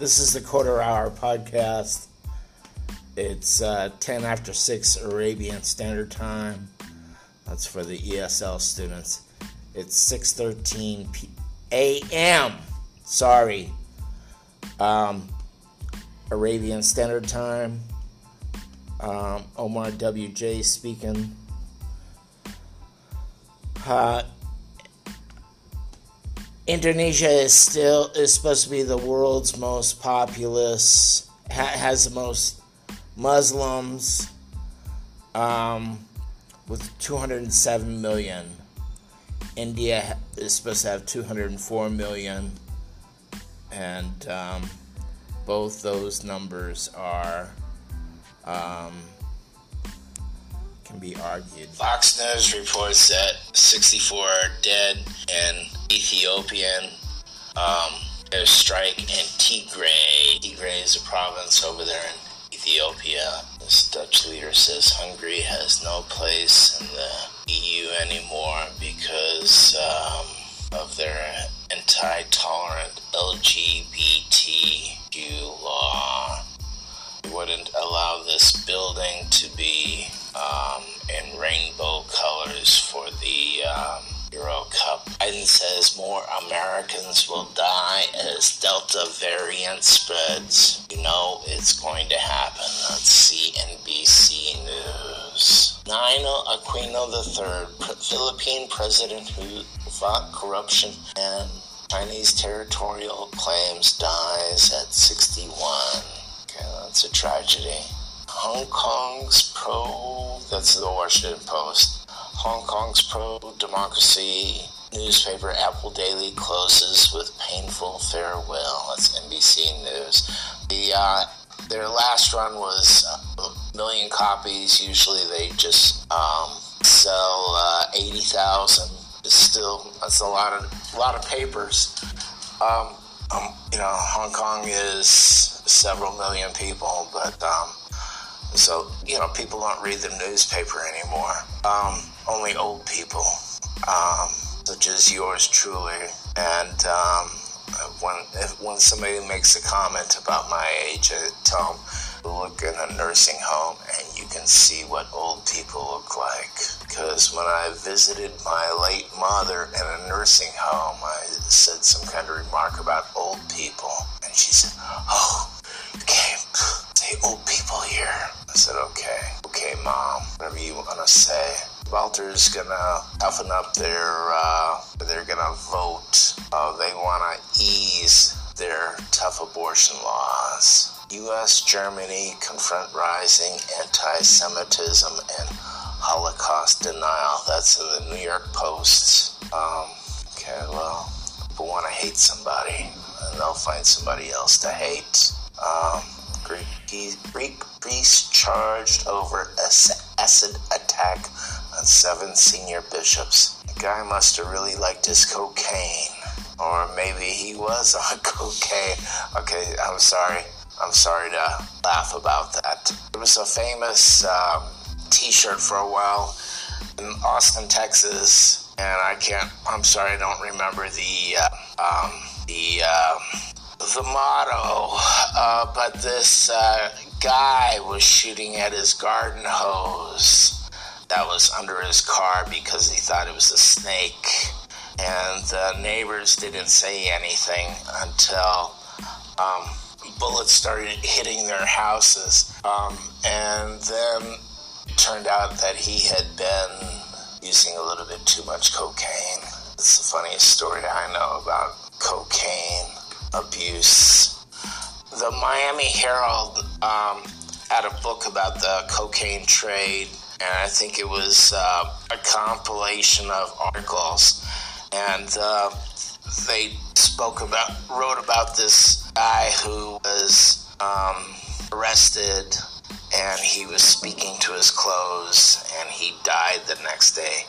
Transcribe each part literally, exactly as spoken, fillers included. This is the Quarter Hour Podcast. It's uh, ten after six Arabian Standard Time. That's for the E S L students. It's six thirteen a.m. Sorry. Um, Arabian Standard Time. Um, Omar W J speaking. Uh, Indonesia is still is supposed to be the world's most populous, ha, has the most Muslims, um, with two hundred seven million. India is supposed to have two hundred four million, and um, both those numbers are um, can be argued. Fox News reports that sixty-four are dead and Ethiopian um, airstrike in Tigray. Tigray is a province over there in Ethiopia. This Dutch leader says Hungary has no place in the E U anymore because um, of their anti-tolerant L G B T Q law. We wouldn't allow this building to be um, in rainbow colors for the Um, Euro Cup. Biden says more Americans will die as Delta variant spreads. You know it's going to happen. That's C N B C News. Nino Aquino the third, Philippine president who fought corruption and Chinese territorial claims, dies at sixty-one. Okay, that's a tragedy. Hong Kong's pro... That's the Washington Post. Hong Kong's pro-democracy newspaper Apple Daily closes with painful farewell. That's N B C News. The uh, their last run was a million copies. Usually they just um, sell uh, eighty thousand. It's still that's a lot of a lot of papers. Um, um, you know, Hong Kong is several million people, but um, so you know people don't read the newspaper anymore. Um, Only old people, um, such as yours truly. And um, when if, when somebody makes a comment about my age, I tell them, look in a nursing home and you can see what old people look like. Because when I visited my late mother in a nursing home, I said some kind of remark about old people. And she said, oh, you can't say old people here. I said, okay. Okay, Mom, whatever you want to say. Walter's gonna toughen up their, uh, they're gonna vote. Uh, they wanna ease their tough abortion laws. U S Germany confront rising anti-Semitism and Holocaust denial. That's in the New York Post. Um, okay, well, people wanna hate somebody, and they'll find somebody else to hate. Um, Greek, Greek priest charged over acid attack on seven senior bishops. The guy must have really liked his cocaine. Or maybe he was on cocaine. Okay, I'm sorry. I'm sorry to laugh about that. There was a famous um, t-shirt for a while in Austin, Texas. And I can't, I'm sorry, I don't remember the, uh, um, the, uh, the motto. Uh, but this uh, guy was shooting at his garden hose that was under his car because he thought it was a snake. And the neighbors didn't say anything until um, bullets started hitting their houses. Um, and then it turned out that he had been using a little bit too much cocaine. It's the funniest story I know about cocaine abuse. The Miami Herald um, had a book about the cocaine trade. And I think it was uh, a compilation of articles, and uh, they spoke about, wrote about this guy who was um, arrested, and he was speaking to his clothes, and he died the next day,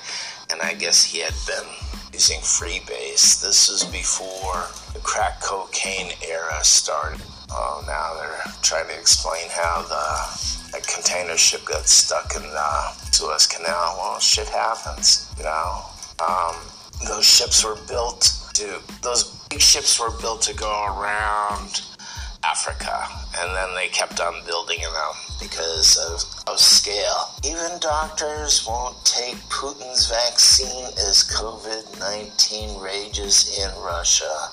and I guess he had been using freebase. This was before the crack cocaine era started. Oh, now they're trying to explain how the... a container ship got stuck in the Suez Canal. Well, shit happens, you know. Um, those ships were built to, those big ships were built to go around Africa, and then they kept on building it up because of, of scale. Even doctors won't take Putin's vaccine as COVID nineteen rages in Russia.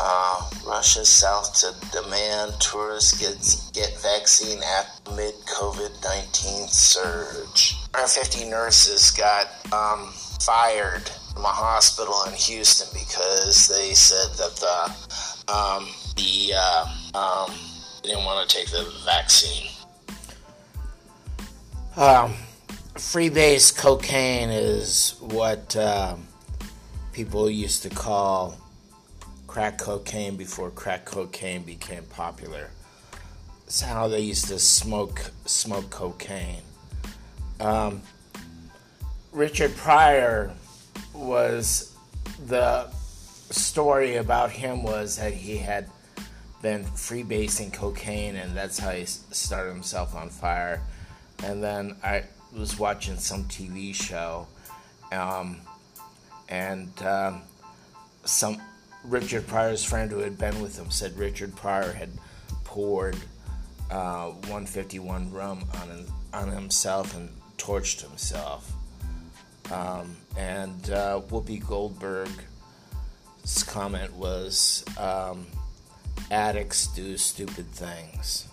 Uh, Russia south to demand tourists get, get vaccine amid COVID nineteen surge. one hundred fifty nurses got um, fired from a hospital in Houston because they said that the um, the uh, um, they didn't want to take the vaccine. Um, freebase cocaine is what uh, people used to call crack cocaine before crack cocaine became popular. That's how they used to smoke smoke cocaine. Um, Richard Pryor was the story about him was that he had been freebasing cocaine, and that's how he started himself on fire. And then I was watching some T V show, um, and um, some. Richard Pryor's friend who had been with him said Richard Pryor had poured uh, one fifty-one rum on him, on himself and torched himself. Um, and uh, Whoopi Goldberg's comment was, um, addicts do stupid things.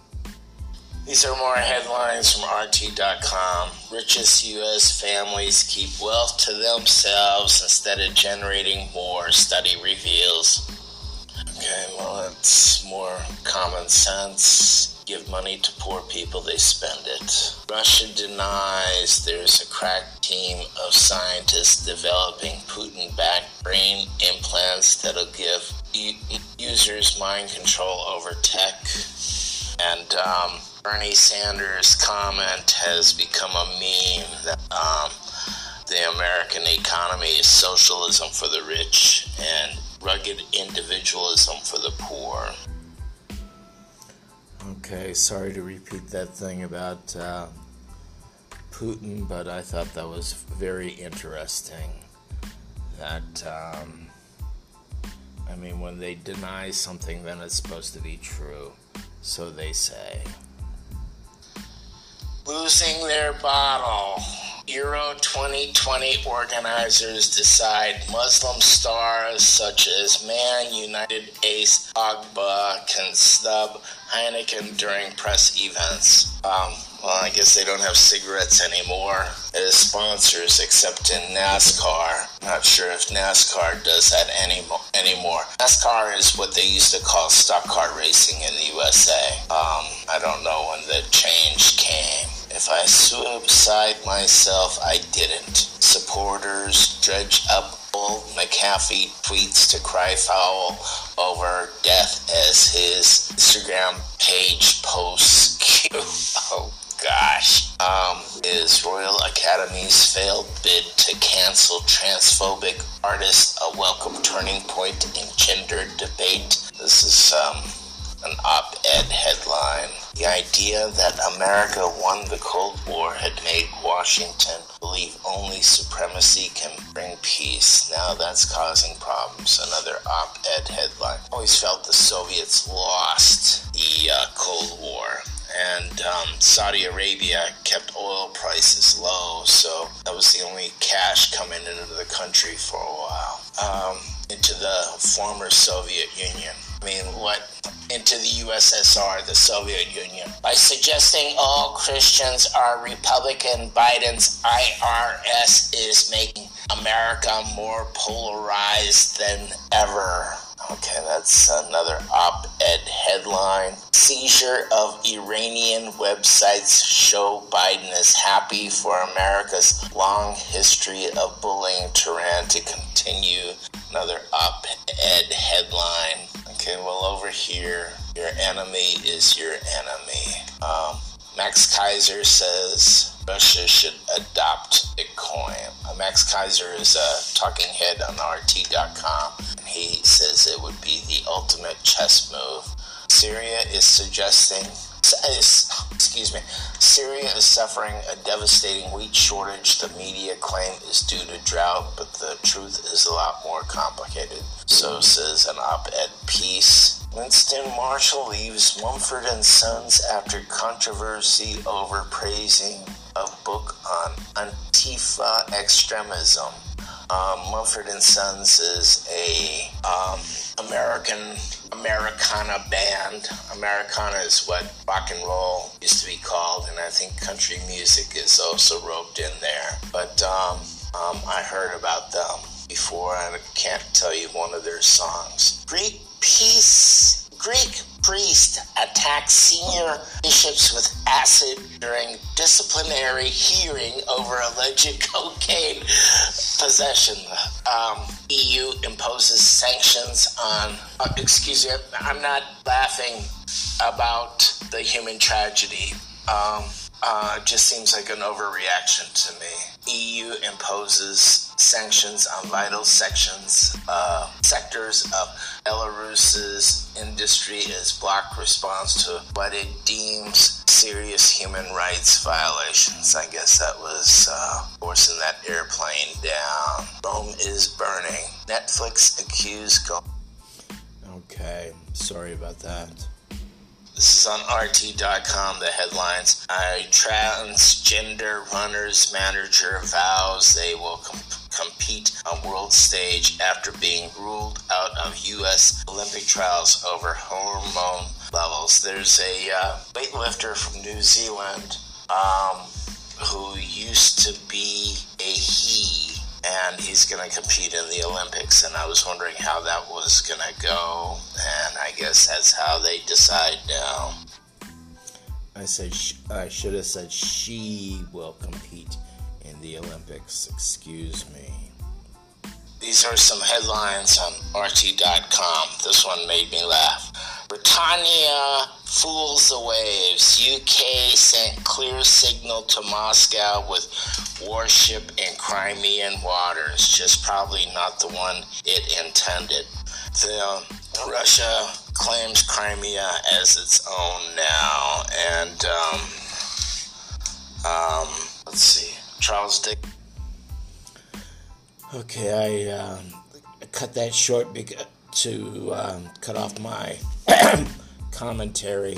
These are more headlines from R T dot com. Richest U S families keep wealth to themselves instead of generating more, study reveals. Okay, well, it's more common sense. Give money to poor people, they spend it. Russia denies there's a crack team of scientists developing Putin-backed brain implants that'll give e- users mind control over tech. And, um... Bernie Sanders' comment has become a meme that um, the American economy is socialism for the rich and rugged individualism for the poor. Okay, sorry to repeat that thing about uh, Putin, but I thought that was very interesting. That, um, I mean, when they deny something, then it's supposed to be true. So they say. Losing their bottle. Euro twenty twenty organizers decide Muslim stars such as Man United ace Agba can snub Heineken during press events. Um, well, I guess they don't have cigarettes anymore as sponsors except in NASCAR. Not sure if NASCAR does that animo- anymore. NASCAR is what they used to call stock car racing in the U S A. Um, I don't know when the change came. If I suicide myself, I didn't. Supporters dredge up Bull McAfee tweets to cry foul over death as his Instagram page posts Q. Oh, gosh. Um, is Royal Academy's failed bid to cancel transphobic artist a welcome turning point in gender debate? This is, um... an op-ed headline. The idea that America won the Cold War had made Washington believe only supremacy can bring peace. Now that's causing problems. Another op-ed headline. Always felt the Soviets lost the uh, Cold War. And um, Saudi Arabia kept oil prices low, so that was the only cash coming into the country for a while. Um, into the former Soviet Union. I mean, what? Into the U S S R, the Soviet Union. By suggesting all Christians are Republican, Biden's I R S is making America more polarized than ever. Okay, that's another op-ed headline. Seizure of Iranian websites show Biden is happy for America's long history of bullying Tehran to continue. Another op-ed headline. Okay, well, over here, your enemy is your enemy. Um, Max Kaiser says Russia should adopt Bitcoin. Uh, Max Kaiser is a talking head on R T dot com, and he says it would be the ultimate chess move. Syria is suggesting... Is, excuse me. Syria is suffering a devastating wheat shortage. The media claim is due to drought, but the truth is a lot more complicated. So says an op-ed piece. Winston Marshall leaves Mumford and Sons after controversy over praising a book on Antifa extremism. Um, Mumford and Sons is a um, American Americana band. Americana is what rock and roll used to be called, and I think country music is also roped in there. But um, um, I heard about them before, and I can't tell you one of their songs. Greek peace, Greek priest attacks senior bishops with acid during disciplinary hearing over alleged cocaine possession. Um, E U imposes sanctions on, uh, excuse me, I'm not laughing about the human tragedy. Um, uh, just seems like an overreaction to me. E U imposes sanctions on vital sections, uh, sectors of Belarus's industry as bloc response to what it deems serious human rights violations. I guess that was uh, forcing that airplane down. Rome is burning. Netflix accused. Go- okay, sorry about that. This is on R T dot com, the headlines. A transgender runners manager vows they will com- compete on world stage after being ruled out of U S Olympic trials over hormone levels. There's a uh, weightlifter from New Zealand um, who used to be a he, and he's going to compete in the Olympics. And I was wondering how that was going to go, and I guess that's how they decide now. I said sh- I should have said she will compete in the Olympics. Excuse me. These are some headlines on R T dot com. This one made me laugh. Britannia fools the waves. U K sent clear signal to Moscow with warship in Crimean waters. Just probably not the one it intended. The Russia claims Crimea as its own now, and um, um, let's see, Charles Dick. Okay, I uh, cut that short beca- to uh, cut off my commentary.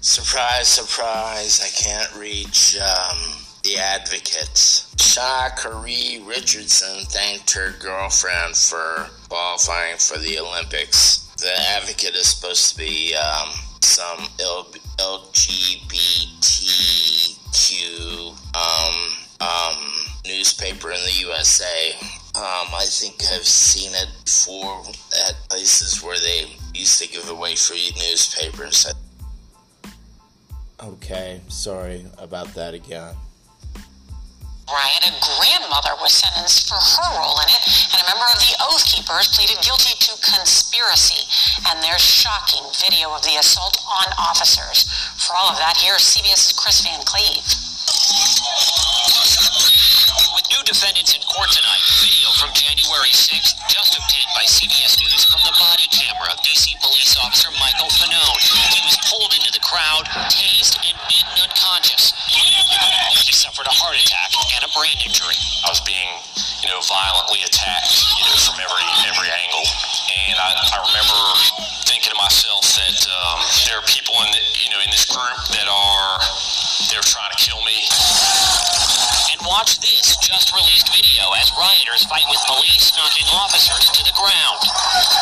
Surprise, surprise! I can't reach um, the Advocate. Sha'Carri Richardson thanked her girlfriend for qualifying for the Olympics. The Advocate is supposed to be um, some L G B T Q um, um, newspaper in the U S A. Um, I think I've seen it before at places where they used to give away free newspapers. Okay, sorry about that again. Riot, a grandmother was sentenced for her role in it, and a member of the Oath Keepers pleaded guilty to conspiracy, and there's shocking video of the assault on officers. For all of that, here's CBS's Chris Van Cleve. With new defendants in court tonight, video from January sixth, just obtained by C B S News from the body camera of D C police officer Michael Fanone. He was pulled into the crowd, tased, and beaten unconscious. He suffered a heart attack and a brain injury. I was being, you know, violently attacked, you know, from every every angle. And I, I remember thinking to myself that um, there are people in the, you know, in this group that are, they're trying to kill me. And watch this just released video as rioters fight with police, knocking officers to the ground.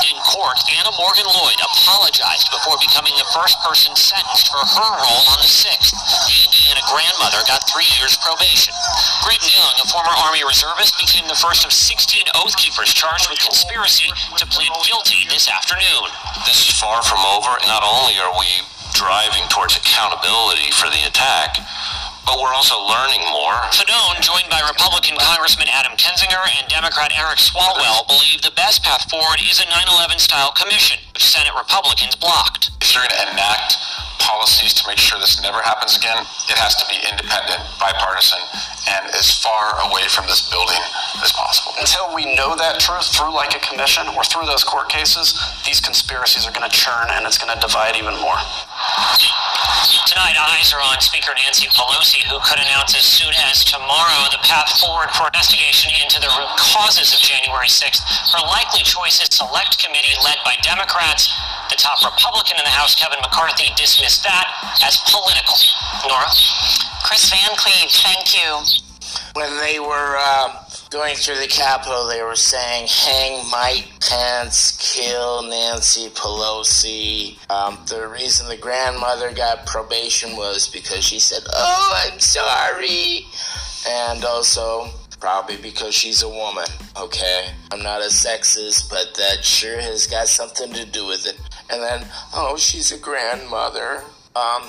In court, Anna Morgan Lloyd apologized before becoming the first person sentenced for her role on the sixth. A grandmother got three years probation. Greg Young, a former Army reservist, became the first of sixteen Oath Keepers charged with conspiracy to plead guilty this afternoon. This is far from over. Not only are we driving towards accountability for the attack, but we're also learning more. Fadone, joined by Republican Congressman Adam Kinzinger and Democrat Eric Swalwell, believe the best path forward is a nine eleven style commission, which Senate Republicans blocked. If you're going to enact policies to make sure this never happens again, it has to be independent, bipartisan, and as far away from this building as possible. Until we know that truth through like a commission or through those court cases, these conspiracies are going to churn and it's going to divide even more. Tonight, eyes are on Speaker Nancy Pelosi, who could announce as soon as tomorrow the path forward for investigation into the root causes of January sixth. Her likely choice is select committee led by Democrats. The top Republican in the House, Kevin McCarthy, dismissed that as political. Nora? Chris Van Cleve, thank you. When they were uh, going through the Capitol, they were saying, hang Mike Pence, kill Nancy Pelosi. Um, the reason the grandmother got probation was because she said, oh, I'm sorry. And also, probably because she's a woman, okay? I'm not a sexist, but that sure has got something to do with it. And then, oh, she's a grandmother. Um,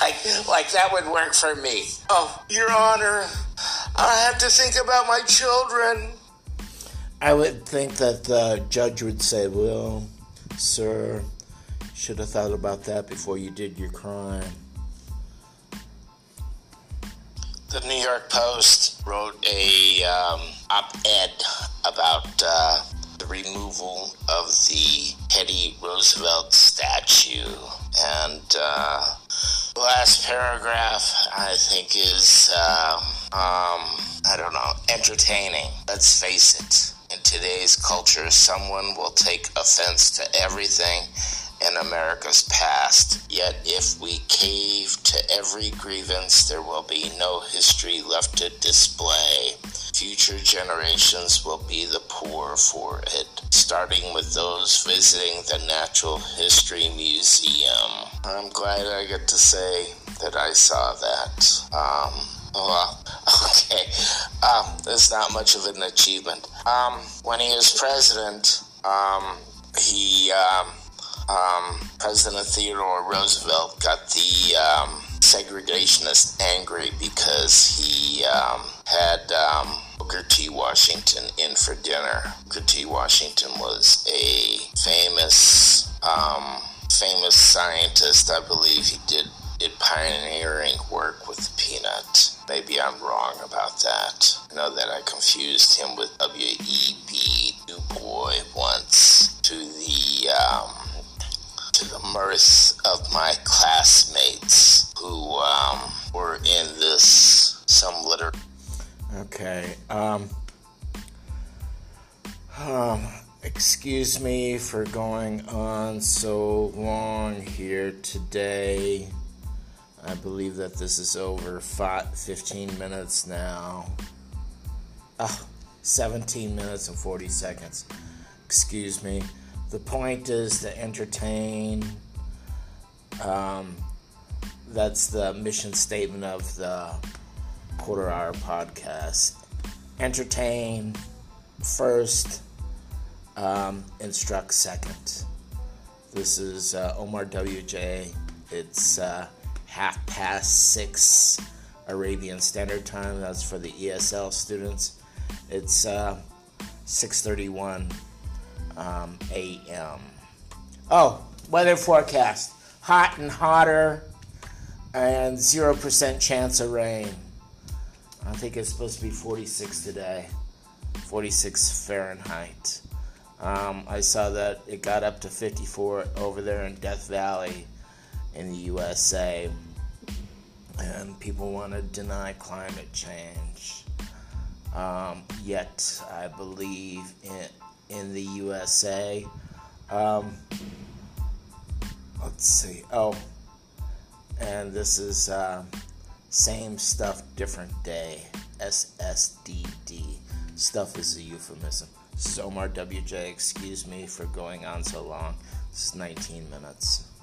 like, like that would work for me. Oh, Your Honor, I have to think about my children. I would think that the judge would say, well, sir, should have thought about that before you did your crime. The New York Post wrote a um, op-ed about uh, the removal of the Teddy Roosevelt statue, and uh, the last paragraph I think is uh, um, I don't know, entertaining. Let's face it, in today's culture, someone will take offense to everything in America's past. Yet if we cave to every grievance, there will be no history left to display. Future generations will be the poorer for it, starting with those visiting the Natural History Museum. I'm glad I get to say that I saw that. Um, well, okay, um, that's not much of an achievement. Um, when he was president, um, he, um, Um, President Theodore Roosevelt got the um, segregationists angry because he um, had um, Booker T. Washington in for dinner. Booker T. Washington was a famous, um, famous scientist. I believe he did, did pioneering work with the peanut. Maybe I'm wrong about that. I know that I confused him with W E B Du Bois once to the... Um, to the mirth of my classmates who um, were in this, some litter. Okay. Um, um, excuse me for going on so long here today. I believe that this is over fifteen minutes now. Oh, seventeen minutes and forty seconds. Excuse me. The point is to entertain. Um, that's the mission statement of the Quarter Hour Podcast. Entertain first, um, instruct second. This is uh, Omar W J. It's uh, half past six Arabian Standard Time. That's for the E S L students. It's uh, six thirty-one. Um, a m Oh, weather forecast. Hot and hotter and zero percent chance of rain. I think it's supposed to be forty-six today. forty-six Fahrenheit. Um, I saw that it got up to fifty-four over there in Death Valley in the U S A. And people want to deny climate change. Um, yet, I believe in... in the U S A. Um, let's see. Oh, and this is uh, same stuff, different day. S S D D. Stuff is a euphemism. This is Omar W J. Excuse me for going on so long. This is nineteen minutes.